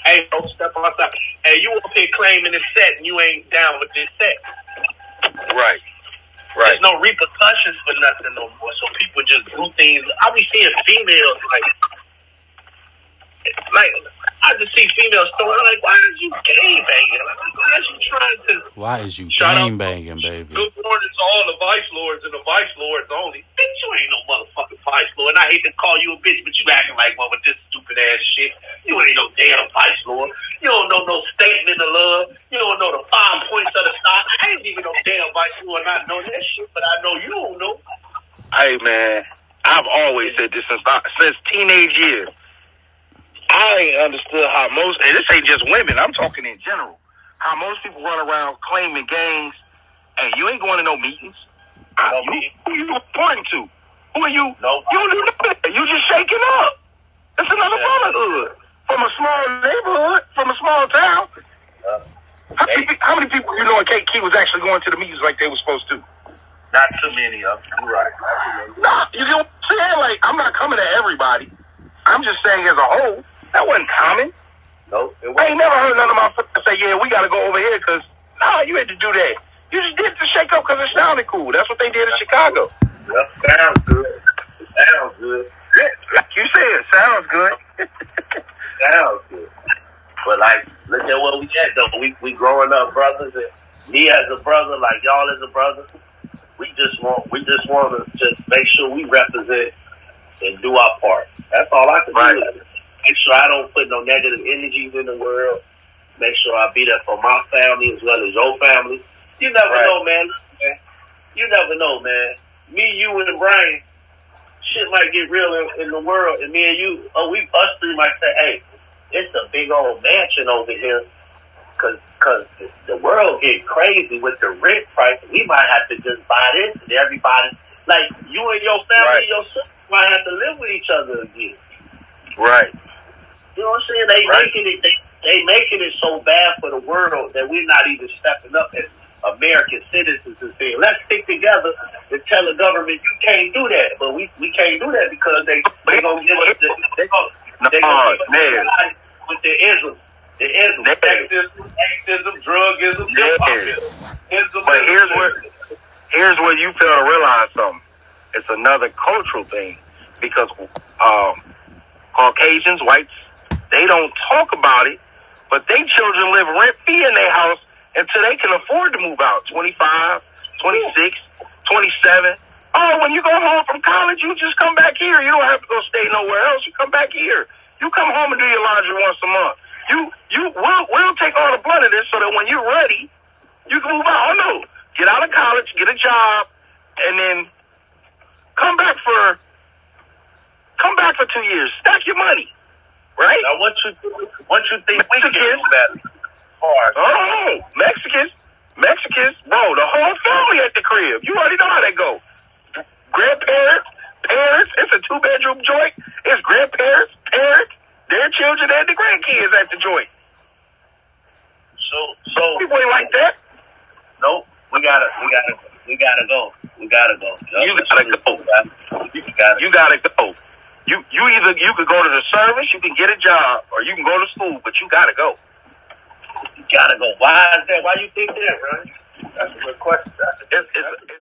hey, don't step outside. Hey, you up here claiming this set and you ain't down with this set. Right. There's no repercussions for nothing no more. So people just do things. I be seeing females like I just see females throwing. I'm like, why is you game banging? Why is you game banging, baby? Good Lord, it's all the vice lords and the vice lords only. Bitch, you ain't no motherfucking vice lord. And I hate to call you a bitch, but you acting like one with this stupid ass shit. You ain't no damn vice lord. You don't know no statement of love. You don't know the 5 points of the stock. I ain't even no damn vice lord. I know that shit, but I know you don't know. Hey, man, I've always said this since teenage years. I ain't understood how most, and this ain't just women, I'm talking in general, how most people run around claiming gangs, and you ain't going to no meetings. Who you reporting to? Who are you? Nope. You don't do nothing. You just shaking up. It's another brotherhood from a small neighborhood, from a small town. How many people you know in Kankakee was actually going to the meetings like they were supposed to? Not too many of them. You're right. Nah, you get what I'm saying? Like, I'm not coming at everybody. I'm just saying as a whole. That wasn't common. No, it wasn't. I ain't never heard none of my friends say, yeah, we got to go over here because, nah, you had to do that. You just did the shake up because it sounded cool. That's what they did in Chicago. That sounds good. Sounds good. Yeah, like you said, sounds good. Sounds good. But, like, look at what we had, though. We growing up brothers, and me as a brother, like y'all as a brother, we just want to make sure we represent and do our part. That's all I can do with it. Make sure I don't put no negative energies in the world. Make sure I be there for my family as well as your family. You never know, man. You never know, man. Me, you, and Brian, shit might get real in the world. And me and you, us three might say, hey, it's a big old mansion over here. Because the world get crazy with the rent price. We might have to just buy this and everybody. Like, you and your family, your sister might have to live with each other again. Right. You know what I'm saying? They making it so bad for the world that we're not even stepping up as American citizens and saying, let's stick together and tell the government you can't do that. But we can't do that because they gonna give us with their isms. The isms, sexism, drugism, hip-hopism. But here's where you fail to realize something. It's another cultural thing because Caucasians, whites, they don't talk about it, but they children live rent-free in their house until they can afford to move out. 25, 26, 27. Oh, when you go home from college, you just come back here. You don't have to go stay nowhere else. You come back here. You come home and do your laundry once a month. We'll take all the blood of this so that when you're ready, you can move out. Oh, no. Get out of college, get a job, and then come back for 2 years. Stack your money, right? Now, what you think Mexicans, we can do that? Oh, Mexicans, bro, the whole family at the crib. You already know how that go. Grandparents, parents. It's a 2-bedroom joint. It's grandparents, parents, their children, and the grandkids at the joint. So people ain't like that. Nope. We gotta go. You gotta go. You could go to the service, you can get a job, or you can go to school, but you gotta go. You gotta go. Why is that? Why do you think that, bro? That's a good question. That's a good question.